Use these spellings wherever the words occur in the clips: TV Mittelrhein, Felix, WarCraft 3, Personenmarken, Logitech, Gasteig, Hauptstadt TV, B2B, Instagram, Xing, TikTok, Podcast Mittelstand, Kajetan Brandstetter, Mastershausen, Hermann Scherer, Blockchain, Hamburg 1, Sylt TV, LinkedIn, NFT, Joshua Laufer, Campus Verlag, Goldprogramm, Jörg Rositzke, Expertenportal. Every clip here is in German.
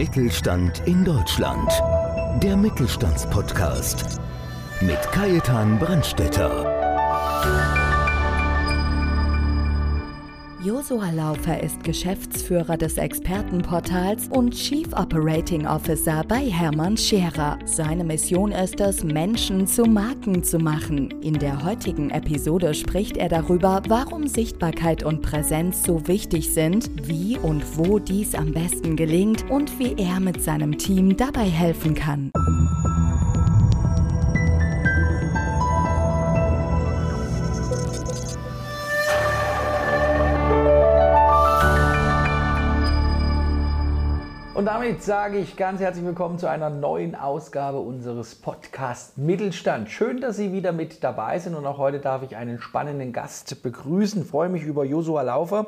Mittelstand in Deutschland. Der Mittelstandspodcast mit Kajetan Brandstetter. Josua Laufer ist Geschäftsführer des Expertenportals und Chief Operating Officer bei Hermann Scherer. Seine Mission ist es, Menschen zu Marken zu machen. In der heutigen Episode spricht er darüber, warum Sichtbarkeit und Präsenz so wichtig sind, wie und wo dies am besten gelingt und wie er mit seinem Team dabei helfen kann. Und damit sage ich ganz herzlich willkommen zu einer neuen Ausgabe unseres Podcasts Mittelstand. Schön, dass Sie wieder mit dabei sind und auch heute darf ich einen spannenden Gast begrüßen. Ich freue mich über Josua Laufer,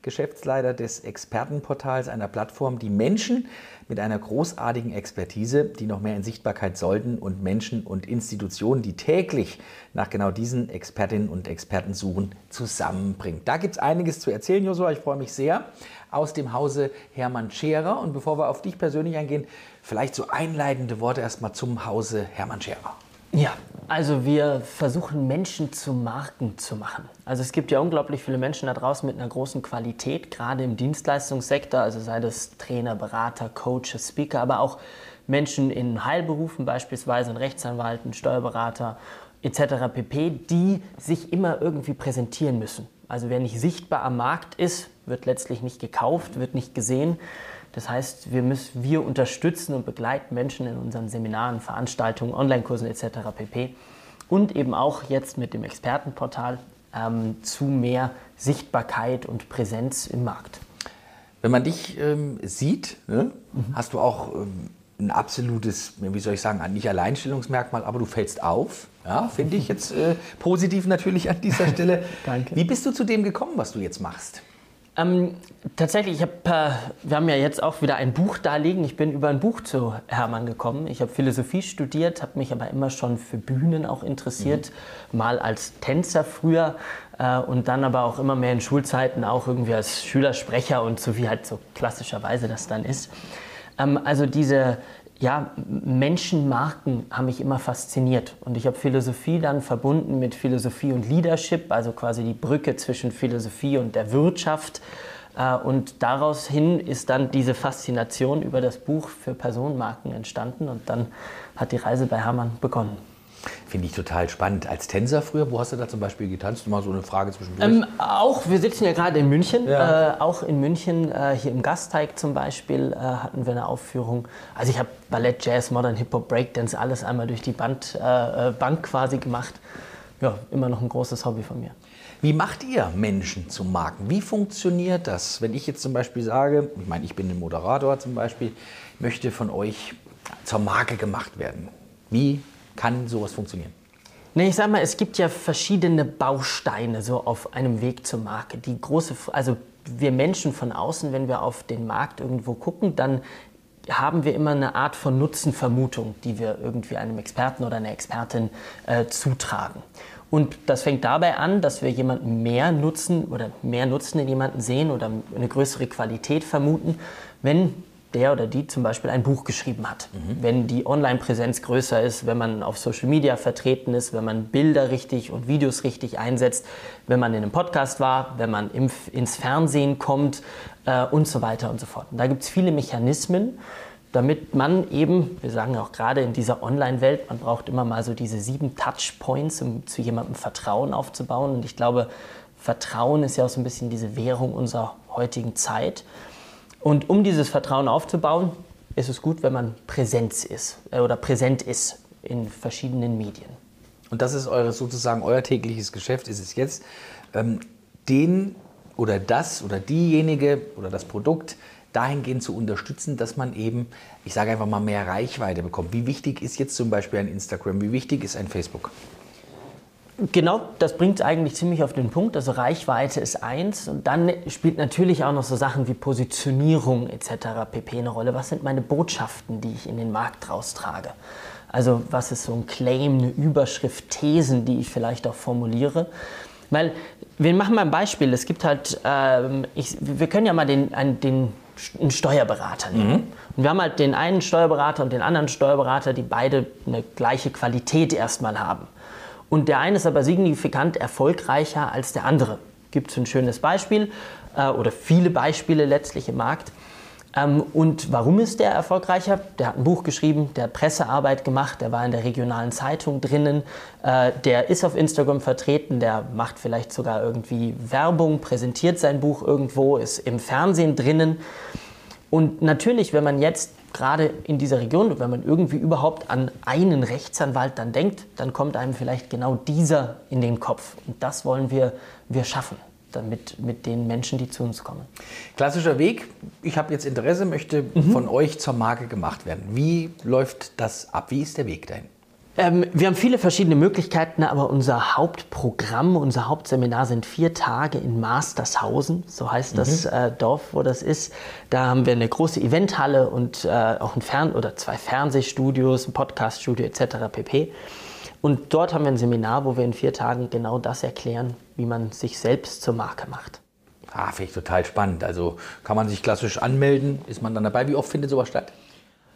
Geschäftsleiter des Expertenportals, einer Plattform, die Menschen mit einer großartigen Expertise, die noch mehr in Sichtbarkeit sollten und Menschen und Institutionen, die täglich nach genau diesen Expertinnen und Experten suchen, zusammenbringt. Da gibt es einiges zu erzählen, Josua. Ich freue mich sehr. Aus dem Hause Hermann Scherer. Und bevor wir auf dich persönlich eingehen, vielleicht so einleitende Worte erstmal zum Hause Hermann Scherer. Ja, also wir versuchen Menschen zu Marken zu machen. Also es gibt ja unglaublich viele Menschen da draußen mit einer großen Qualität, gerade im Dienstleistungssektor, also sei das Trainer, Berater, Coach, Speaker, aber auch Menschen in Heilberufen, beispielsweise in Rechtsanwalten, Steuerberater etc. pp., die sich immer irgendwie präsentieren müssen. Also wer nicht sichtbar am Markt ist, wird letztlich nicht gekauft, wird nicht gesehen. Das heißt, wir unterstützen und begleiten Menschen in unseren Seminaren, Veranstaltungen, Online-Kursen etc. pp. Und eben auch jetzt mit dem Expertenportal zu mehr Sichtbarkeit und Präsenz im Markt. Wenn man dich sieht, ne, hast du auch ein absolutes, wie soll ich sagen, nicht Alleinstellungsmerkmal, aber du fällst auf. Ja, finde ich jetzt positiv natürlich an dieser Stelle. Danke. Wie bist du zu dem gekommen, was du jetzt machst? Tatsächlich, wir haben ja jetzt auch wieder ein Buch da liegen. Ich bin über ein Buch zu Hermann gekommen. Ich habe Philosophie studiert, habe mich aber immer schon für Bühnen auch interessiert. Mhm. Mal als Tänzer früher und dann aber auch immer mehr in Schulzeiten auch irgendwie als Schülersprecher und so, wie halt so klassischerweise das dann ist. Also diese Menschenmarken haben mich immer fasziniert und ich habe Philosophie dann verbunden mit Philosophie und Leadership, also quasi die Brücke zwischen Philosophie und der Wirtschaft, und daraus hin ist dann diese Faszination über das Buch für Personenmarken entstanden und dann hat die Reise bei Hermann begonnen. Finde ich total spannend. Als Tänzer früher, wo hast du da zum Beispiel getanzt? Mal so eine Frage zwischendurch. Auch, wir sitzen ja gerade in München. Ja. Auch in München, hier im Gasteig zum Beispiel, hatten wir eine Aufführung. Also ich habe Ballett, Jazz, Modern, Hip-Hop, Breakdance, alles einmal durch die Bank quasi gemacht. Ja, immer noch ein großes Hobby von mir. Wie macht ihr Menschen zu Marken? Wie funktioniert das? Wenn ich jetzt zum Beispiel sage, ich meine, ich bin ein Moderator zum Beispiel, möchte von euch zur Marke gemacht werden. Wie kann sowas funktionieren? Nee, ich sag mal, es gibt ja verschiedene Bausteine so auf einem Weg zur Marke. Die große, also wir Menschen von außen, wenn wir auf den Markt irgendwo gucken, dann haben wir immer eine Art von Nutzenvermutung, die wir irgendwie einem Experten oder einer Expertin zutragen. Und das fängt dabei an, dass wir jemanden mehr Nutzen in jemanden sehen oder eine größere Qualität vermuten, wenn der oder die zum Beispiel ein Buch geschrieben hat. Mhm. Wenn die Online-Präsenz größer ist, wenn man auf Social Media vertreten ist, wenn man Bilder richtig und Videos richtig einsetzt, wenn man in einem Podcast war, wenn man ins Fernsehen kommt und so weiter und so fort. Und da gibt es viele Mechanismen, damit man eben, wir sagen auch gerade in dieser Online-Welt, man braucht immer mal so diese 7 Touchpoints, um zu jemandem Vertrauen aufzubauen. Und ich glaube, Vertrauen ist ja auch so ein bisschen diese Währung unserer heutigen Zeit. Und um dieses Vertrauen aufzubauen, ist es gut, wenn man präsent ist in verschiedenen Medien. Und das ist sozusagen euer tägliches Geschäft, ist es jetzt, den oder das oder diejenige oder das Produkt dahingehend zu unterstützen, dass man eben, ich sage einfach mal, mehr Reichweite bekommt. Wie wichtig ist jetzt zum Beispiel ein Instagram? Wie wichtig ist ein Facebook? Genau, das bringt es eigentlich ziemlich auf den Punkt. Also Reichweite ist eins und dann spielt natürlich auch noch so Sachen wie Positionierung etc. pp. Eine Rolle. Was sind meine Botschaften, die ich in den Markt raustrage? Also was ist so ein Claim, eine Überschrift, Thesen, die ich vielleicht auch formuliere? Weil, wir machen mal ein Beispiel. Es gibt halt, wir können ja mal den einen Steuerberater nehmen. Und wir haben halt den einen Steuerberater und den anderen Steuerberater, die beide eine gleiche Qualität erstmal haben. Und der eine ist aber signifikant erfolgreicher als der andere. Gibt es ein schönes Beispiel oder viele Beispiele letztlich im Markt. Und warum ist der erfolgreicher? Der hat ein Buch geschrieben, der hat Pressearbeit gemacht, der war in der regionalen Zeitung drinnen, der ist auf Instagram vertreten, der macht vielleicht sogar irgendwie Werbung, präsentiert sein Buch irgendwo, ist im Fernsehen drinnen. Und natürlich, wenn man jetzt gerade in dieser Region, wenn man irgendwie überhaupt an einen Rechtsanwalt dann denkt, dann kommt einem vielleicht genau dieser in den Kopf. Und das wollen wir schaffen. Damit mit den Menschen, die zu uns kommen. Klassischer Weg, ich habe jetzt Interesse, möchte von euch zur Marke gemacht werden. Wie läuft das ab? Wie ist der Weg dahin? Wir haben viele verschiedene Möglichkeiten, aber unser Hauptprogramm, unser Hauptseminar sind 4 Tage in Mastershausen, so heißt das Dorf, wo das ist. Da haben wir eine große Eventhalle und auch ein zwei Fernsehstudios, ein Podcaststudio etc. pp. Und dort haben wir ein Seminar, wo wir in 4 Tagen genau das erklären, wie man sich selbst zur Marke macht. Ah, finde ich total spannend. Also kann man sich klassisch anmelden, ist man dann dabei? Wie oft findet sowas statt?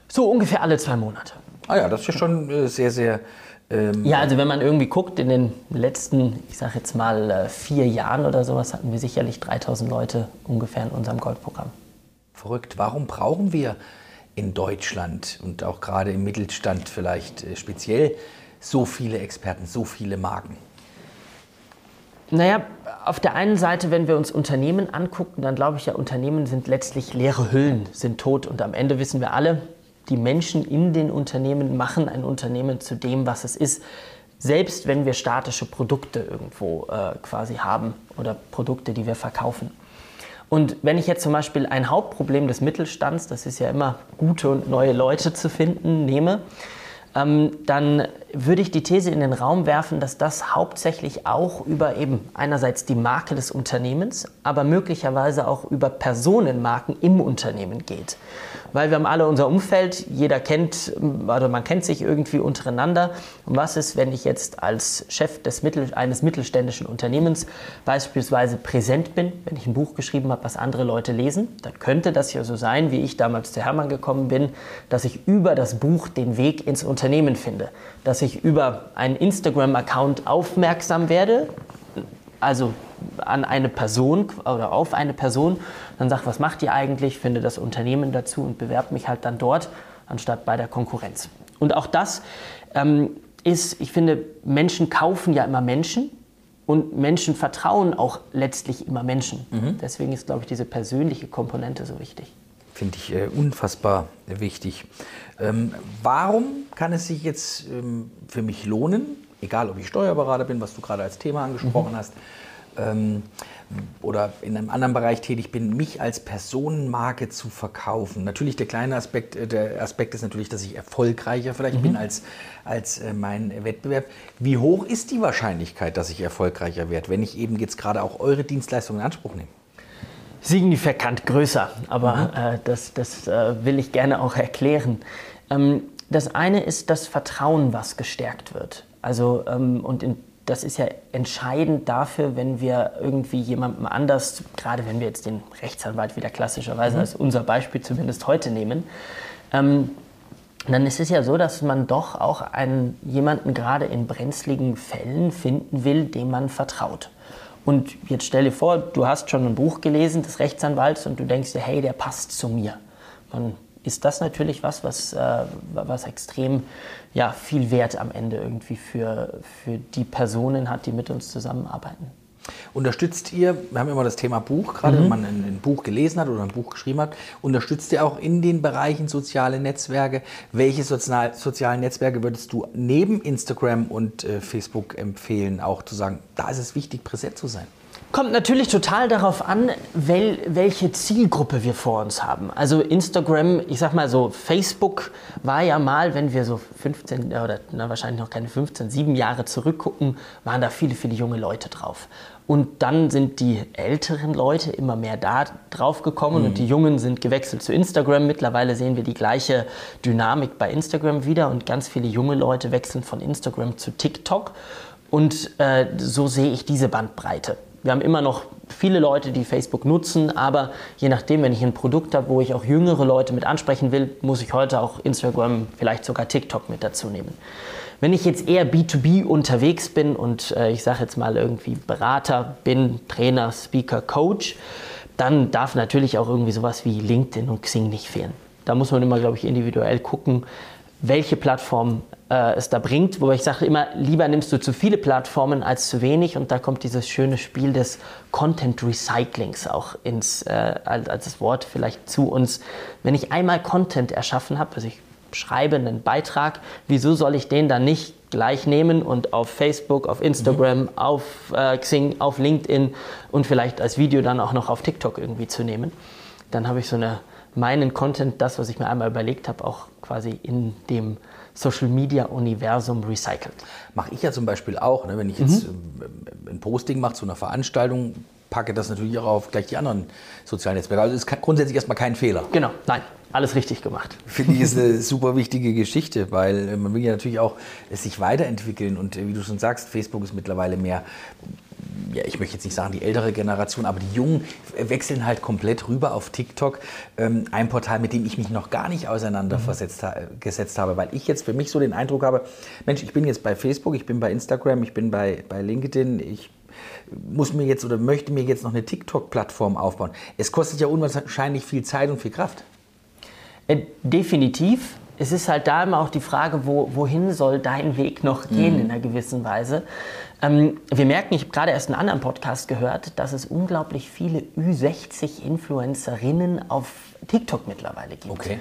So ungefähr alle 2 Monate. Ah ja, das ist ja schon sehr, sehr... ja, also wenn man irgendwie guckt, in den letzten, ich sage jetzt mal 4 Jahren oder sowas, hatten wir sicherlich 3000 Leute ungefähr in unserem Goldprogramm. Verrückt. Warum brauchen wir in Deutschland und auch gerade im Mittelstand vielleicht speziell so viele Experten, so viele Marken? Naja, auf der einen Seite, wenn wir uns Unternehmen angucken, dann glaube ich ja, Unternehmen sind letztlich leere Hüllen, sind tot. Und am Ende wissen wir alle, die Menschen in den Unternehmen machen ein Unternehmen zu dem, was es ist. Selbst wenn wir statische Produkte irgendwo quasi haben oder Produkte, die wir verkaufen. Und wenn ich jetzt zum Beispiel ein Hauptproblem des Mittelstands, das ist ja immer gute und neue Leute zu finden, nehme, dann würde ich die These in den Raum werfen, dass das hauptsächlich auch über eben einerseits die Marke des Unternehmens, aber möglicherweise auch über Personenmarken im Unternehmen geht. Weil wir haben alle unser Umfeld, jeder kennt, also man kennt sich irgendwie untereinander. Und was ist, wenn ich jetzt als Chef eines mittelständischen Unternehmens beispielsweise präsent bin, wenn ich ein Buch geschrieben habe, was andere Leute lesen? Dann könnte das ja so sein, wie ich damals zu Hermann gekommen bin, dass ich über das Buch den Weg ins Unternehmen finde. Dass ich über einen Instagram-Account aufmerksam werde, also an eine Person oder auf eine Person, dann sage, was macht ihr eigentlich, finde das Unternehmen dazu und bewerbe mich halt dann dort, anstatt bei der Konkurrenz. Und auch das ist, ich finde, Menschen kaufen ja immer Menschen und Menschen vertrauen auch letztlich immer Menschen. Deswegen ist, glaube ich, diese persönliche Komponente so wichtig. Finde ich unfassbar wichtig. Warum kann es sich jetzt für mich lohnen, egal ob ich Steuerberater bin, was du gerade als Thema angesprochen hast, oder in einem anderen Bereich tätig bin, mich als Personenmarke zu verkaufen? Natürlich der kleine Aspekt, der Aspekt ist natürlich, dass ich erfolgreicher vielleicht bin als mein Wettbewerb. Wie hoch ist die Wahrscheinlichkeit, dass ich erfolgreicher werde, wenn ich eben jetzt gerade auch eure Dienstleistungen in Anspruch nehme? Signifikant größer, aber das will ich gerne auch erklären. Das eine ist das Vertrauen, was gestärkt wird. Also, das ist ja entscheidend dafür, wenn wir irgendwie jemandem anders, gerade wenn wir jetzt den Rechtsanwalt wieder klassischerweise als unser Beispiel zumindest heute nehmen, dann ist es ja so, dass man doch auch jemanden gerade in brenzligen Fällen finden will, dem man vertraut. Und jetzt stell dir vor, du hast schon ein Buch gelesen des Rechtsanwalts und du denkst dir, hey, der passt zu mir. Dann ist das natürlich was extrem viel Wert am Ende irgendwie für die Personen hat, die mit uns zusammenarbeiten. Unterstützt ihr, wir haben immer das Thema Buch gerade, wenn man ein Buch gelesen hat oder ein Buch geschrieben hat, unterstützt ihr auch in den Bereichen soziale Netzwerke? Welche sozialen Netzwerke würdest du neben Instagram und Facebook empfehlen, auch zu sagen, da ist es wichtig, präsent zu sein? Kommt natürlich total darauf an, welche Zielgruppe wir vor uns haben. Also Instagram, ich sag mal so, Facebook war ja mal, wenn wir so 15 oder wahrscheinlich noch keine 15, 7 Jahre zurückgucken, waren da viele, viele junge Leute drauf. Und dann sind die älteren Leute immer mehr da drauf gekommen und die Jungen sind gewechselt zu Instagram. Mittlerweile sehen wir die gleiche Dynamik bei Instagram wieder und ganz viele junge Leute wechseln von Instagram zu TikTok. Und so sehe ich diese Bandbreite. Wir haben immer noch viele Leute, die Facebook nutzen, aber je nachdem, wenn ich ein Produkt habe, wo ich auch jüngere Leute mit ansprechen will, muss ich heute auch Instagram, vielleicht sogar TikTok mit dazu nehmen. Wenn ich jetzt eher B2B unterwegs bin und ich sage jetzt mal irgendwie Berater bin, Trainer, Speaker, Coach, dann darf natürlich auch irgendwie sowas wie LinkedIn und Xing nicht fehlen. Da muss man immer, glaube ich, individuell gucken, welche Plattform es da bringt. Wobei ich sage immer, lieber nimmst du zu viele Plattformen als zu wenig. Und da kommt dieses schöne Spiel des Content-Recyclings auch ins, als das Wort vielleicht zu uns. Wenn ich einmal Content erschaffen habe, also ich schreibe einen Beitrag, wieso soll ich den dann nicht gleich nehmen und auf Facebook, auf Instagram, auf Xing, auf LinkedIn und vielleicht als Video dann auch noch auf TikTok irgendwie zu nehmen. Dann habe ich so eine... meinen Content, das, was ich mir einmal überlegt habe, auch quasi in dem Social-Media-Universum recycelt. Mache ich ja zum Beispiel auch, ne? Wenn ich jetzt ein Posting mache zu einer Veranstaltung, packe das natürlich auch auf gleich die anderen sozialen Netzwerke. Also ist grundsätzlich erstmal kein Fehler. Genau, nein, alles richtig gemacht. Finde ich, ist eine super wichtige Geschichte, weil man will ja natürlich auch sich weiterentwickeln und wie du schon sagst, Facebook ist mittlerweile mehr... Ja, ich möchte jetzt nicht sagen die ältere Generation, aber die Jungen wechseln halt komplett rüber auf TikTok. Ein Portal, mit dem ich mich noch gar nicht auseinandergesetzt habe, weil ich jetzt für mich so den Eindruck habe, Mensch, ich bin jetzt bei Facebook, ich bin bei Instagram, ich bin bei LinkedIn, ich muss mir jetzt oder möchte mir jetzt noch eine TikTok-Plattform aufbauen. Es kostet ja unwahrscheinlich viel Zeit und viel Kraft. Definitiv. Es ist halt da immer auch die Frage, wohin soll dein Weg noch gehen in einer gewissen Weise. Wir merken, ich habe gerade erst einen anderen Podcast gehört, dass es unglaublich viele Ü60-Influencerinnen auf TikTok mittlerweile gibt. Okay.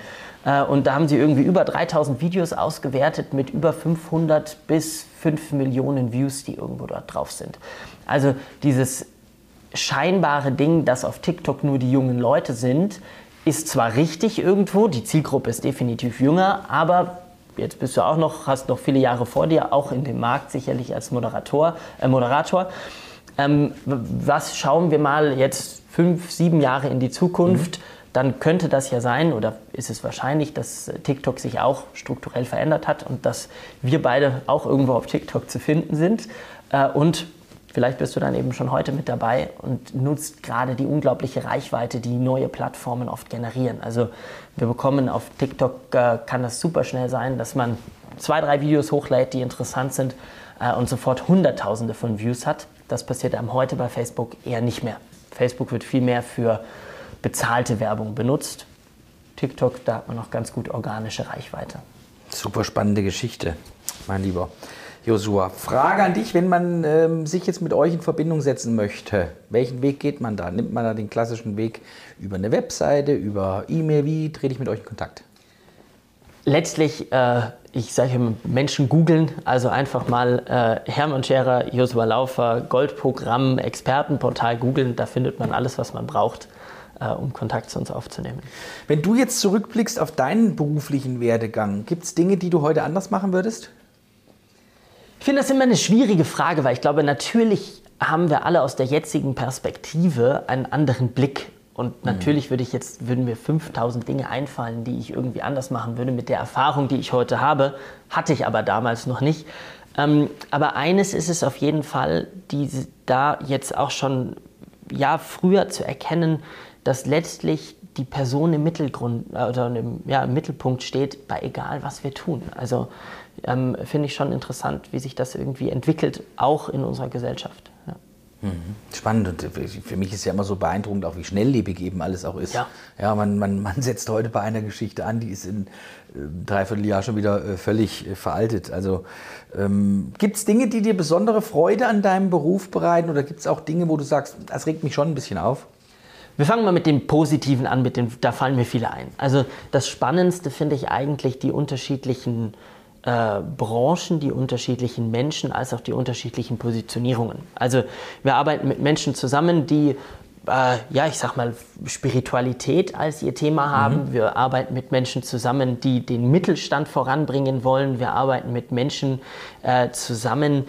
Und da haben sie irgendwie über 3000 Videos ausgewertet mit über 500 bis 5 Millionen Views, die irgendwo dort drauf sind. Also dieses scheinbare Ding, dass auf TikTok nur die jungen Leute sind, ist zwar richtig irgendwo, die Zielgruppe ist definitiv jünger, aber jetzt bist du auch noch, hast noch viele Jahre vor dir, auch in dem Markt sicherlich als Moderator. Was schauen wir mal jetzt 5, 7 Jahre in die Zukunft? Dann könnte das ja sein oder ist es wahrscheinlich, dass TikTok sich auch strukturell verändert hat und dass wir beide auch irgendwo auf TikTok zu finden sind und vielleicht bist du dann eben schon heute mit dabei und nutzt gerade die unglaubliche Reichweite, die neue Plattformen oft generieren. Also wir bekommen auf TikTok, kann das super schnell sein, dass man 2, 3 Videos hochlädt, die interessant sind und sofort Hunderttausende von Views hat. Das passiert einem heute bei Facebook eher nicht mehr. Facebook wird viel mehr für bezahlte Werbung benutzt. TikTok, da hat man noch ganz gut organische Reichweite. Super spannende Geschichte, mein Lieber. Joshua, Frage an dich, wenn man sich jetzt mit euch in Verbindung setzen möchte, welchen Weg geht man da? Nimmt man da den klassischen Weg über eine Webseite, über E-Mail? Wie trete ich mit euch in Kontakt? Letztlich, ich sage immer, Menschen googeln, also einfach mal Hermann Scherer, Joshua Laufer, Goldprogramm, Expertenportal googeln, da findet man alles, was man braucht, um Kontakt zu uns aufzunehmen. Wenn du jetzt zurückblickst auf deinen beruflichen Werdegang, gibt es Dinge, die du heute anders machen würdest? Ich finde das immer eine schwierige Frage, weil ich glaube, natürlich haben wir alle aus der jetzigen Perspektive einen anderen Blick. Und natürlich würden mir 5000 Dinge einfallen, die ich irgendwie anders machen würde mit der Erfahrung, die ich heute habe. Hatte ich aber damals noch nicht. Aber eines ist es auf jeden Fall, da jetzt auch schon früher zu erkennen, dass letztlich die Person im Mittelgrund oder im Mittelpunkt steht, bei egal was wir tun. Also finde ich schon interessant, wie sich das irgendwie entwickelt, auch in unserer Gesellschaft. Ja. Spannend und für mich ist ja immer so beeindruckend, auch wie schnelllebig eben alles auch ist. Ja, man setzt heute bei einer Geschichte an, die ist in einem Dreivierteljahr schon wieder völlig veraltet. Also gibt es Dinge, die dir besondere Freude an deinem Beruf bereiten oder gibt es auch Dinge, wo du sagst, das regt mich schon ein bisschen auf? Wir fangen mal mit dem Positiven an, da fallen mir viele ein. Also das Spannendste finde ich eigentlich die unterschiedlichen Branchen, die unterschiedlichen Menschen, als auch die unterschiedlichen Positionierungen. Also wir arbeiten mit Menschen zusammen, die, ich sag mal, Spiritualität als ihr Thema haben. Wir arbeiten mit Menschen zusammen, die den Mittelstand voranbringen wollen. Wir arbeiten mit Menschen zusammen,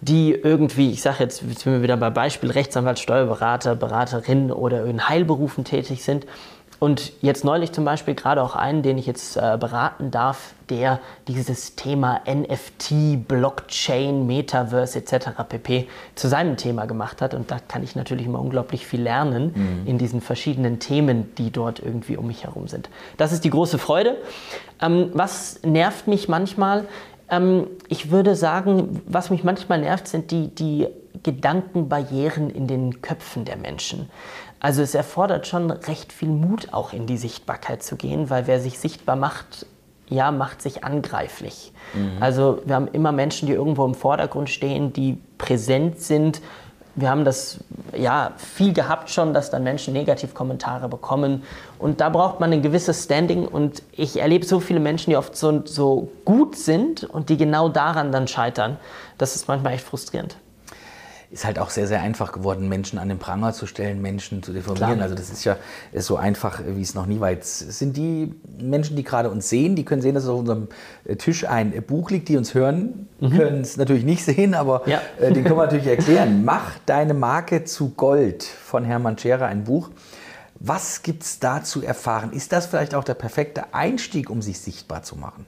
die irgendwie, ich sage jetzt sind wir wieder bei Beispiel Rechtsanwalt, Steuerberater, Beraterin oder in Heilberufen tätig sind. Und jetzt neulich zum Beispiel gerade auch einen, den ich jetzt beraten darf, der dieses Thema NFT, Blockchain, Metaverse etc. pp. Zu seinem Thema gemacht hat. Und da kann ich natürlich immer unglaublich viel lernen in diesen verschiedenen Themen, die dort irgendwie um mich herum sind. Das ist die große Freude. Was nervt mich manchmal? Ich würde sagen, was mich manchmal nervt, sind die Gedankenbarrieren in den Köpfen der Menschen. Also es erfordert schon recht viel Mut, auch in die Sichtbarkeit zu gehen, weil wer sich sichtbar macht, ja, macht sich angreiflich. Also wir haben immer Menschen, die irgendwo im Vordergrund stehen, die präsent sind. Wir haben das ja viel gehabt schon, dass dann Menschen Negativkommentare bekommen. Und da braucht man ein gewisses Standing. Und ich erlebe so viele Menschen, die oft so gut sind und die genau daran dann scheitern. Das ist manchmal echt frustrierend. Ist halt auch sehr, sehr einfach geworden, Menschen an den Pranger zu stellen, Menschen zu deformieren. Klar. Also das ist ja so einfach, wie es noch nie war. Jetzt sind die Menschen, die gerade uns sehen, die können sehen, dass auf unserem Tisch ein Buch liegt, die uns hören, können es natürlich nicht sehen, aber ja. Den können wir natürlich erklären. Mach deine Marke zu Gold von Hermann Scherer, ein Buch. Was gibt es da zu erfahren? Ist das vielleicht auch der perfekte Einstieg, um sich sichtbar zu machen?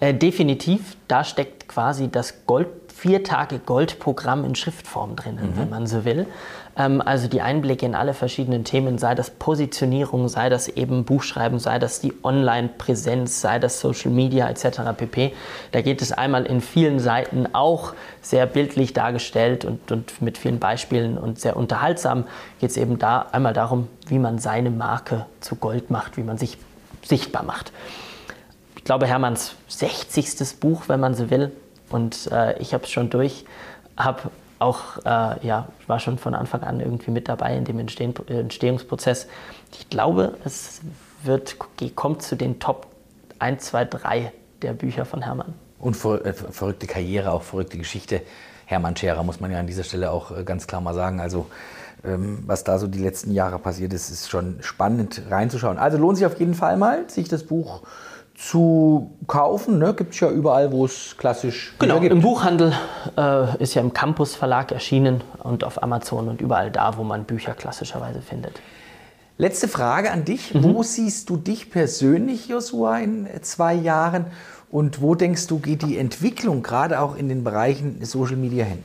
Definitiv. Da steckt quasi das Goldprogramm. 4-Tage-Gold-Programm in Schriftform drinnen, wenn man so will. Also die Einblicke in alle verschiedenen Themen, sei das Positionierung, sei das eben Buchschreiben, sei das die Online-Präsenz, sei das Social Media etc. pp. Da geht es einmal in vielen Seiten auch sehr bildlich dargestellt und mit vielen Beispielen und sehr unterhaltsam geht es eben da einmal darum, wie man seine Marke zu Gold macht, wie man sich sichtbar macht. Ich glaube, Hermanns 60. Buch, wenn man so will. Und ich habe es schon durch, war schon von Anfang an irgendwie mit dabei in dem Entstehungsprozess. Ich glaube, es kommt zu den Top 1, 2, 3 der Bücher von Hermann. Und verrückte Karriere, auch verrückte Geschichte. Hermann Scherer muss man ja an dieser Stelle auch ganz klar mal sagen. Also was da so die letzten Jahre passiert ist, ist schon spannend reinzuschauen. Also lohnt sich auf jeden Fall mal, sich das Buch zu kaufen, ne? Gibt es ja überall, wo es klassisch gibt. Im Buchhandel ist ja im Campus Verlag erschienen und auf Amazon und überall da, wo man Bücher klassischerweise findet. Letzte Frage an dich. Wo siehst du dich persönlich, Joshua, in 2 Jahren und wo denkst du, geht die Entwicklung gerade auch in den Bereichen Social Media hin?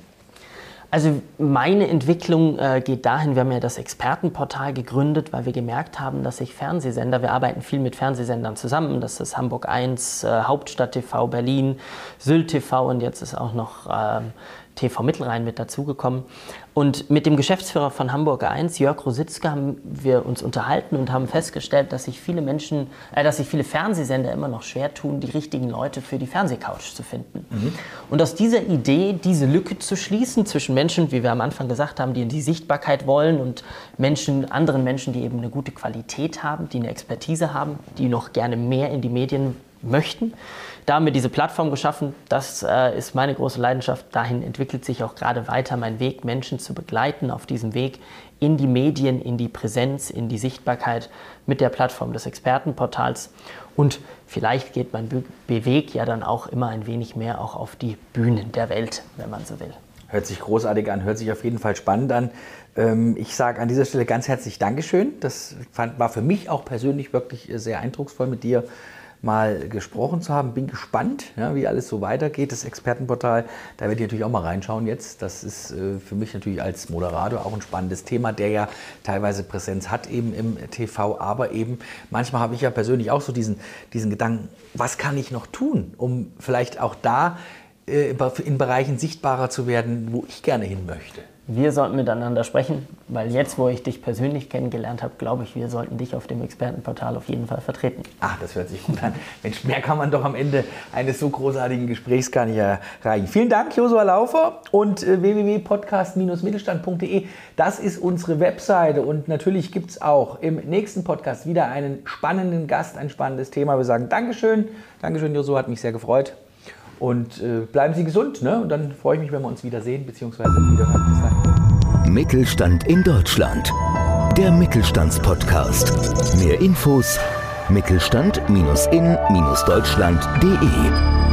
Also meine Entwicklung geht dahin, wir haben ja das Expertenportal gegründet, weil wir gemerkt haben, dass sich Fernsehsender, wir arbeiten viel mit Fernsehsendern zusammen, das ist Hamburg 1, Hauptstadt TV, Berlin, Sylt TV und jetzt ist auch noch TV Mittelrhein mit dazugekommen. Und mit dem Geschäftsführer von Hamburg 1, Jörg Rositzke, haben wir uns unterhalten und haben festgestellt, dass sich viele Menschen, dass sich viele Fernsehsender immer noch schwer tun, die richtigen Leute für die Fernsehcouch zu finden. Und aus dieser Idee, diese Lücke zu schließen zwischen Menschen, wie wir am Anfang gesagt haben, die in die Sichtbarkeit wollen und anderen Menschen, die eben eine gute Qualität haben, die eine Expertise haben, die noch gerne mehr in die Medien möchten. Da haben wir diese Plattform geschaffen, das ist meine große Leidenschaft. Dahin entwickelt sich auch gerade weiter mein Weg, Menschen zu begleiten auf diesem Weg in die Medien, in die Präsenz, in die Sichtbarkeit mit der Plattform des Expertenportals. Und vielleicht geht mein Weg ja dann auch immer ein wenig mehr auch auf die Bühnen der Welt, wenn man so will. Hört sich großartig an, hört sich auf jeden Fall spannend an. Ich sage an dieser Stelle ganz herzlich Dankeschön. Das war für mich auch persönlich wirklich sehr eindrucksvoll mit dir mal gesprochen zu haben. Bin gespannt, ja, wie alles so weitergeht. Das Expertenportal, da werde ich natürlich auch mal reinschauen jetzt. Das ist für mich natürlich als Moderator auch ein spannendes Thema, der ja teilweise Präsenz hat eben im TV, aber eben manchmal habe ich ja persönlich auch so diesen Gedanken, was kann ich noch tun, um vielleicht auch da in Bereichen sichtbarer zu werden, wo ich gerne hin möchte. Wir sollten miteinander sprechen, weil jetzt, wo ich dich persönlich kennengelernt habe, glaube ich, wir sollten dich auf dem Expertenportal auf jeden Fall vertreten. Ach, das hört sich gut an. Mensch, mehr kann man doch am Ende eines so großartigen Gesprächs gar nicht erreichen. Vielen Dank, Joshua Laufer und www.podcast-mittelstand.de. Das ist unsere Webseite und natürlich gibt es auch im nächsten Podcast wieder einen spannenden Gast, ein spannendes Thema. Wir sagen Dankeschön. Dankeschön, Joshua, hat mich sehr gefreut. Und bleiben Sie gesund, ne? Und dann freue ich mich, wenn wir uns wiedersehen bzw. wiederhören. Bis dann. Mittelstand in Deutschland. Der Mittelstandspodcast. Mehr Infos: mittelstand-in-deutschland.de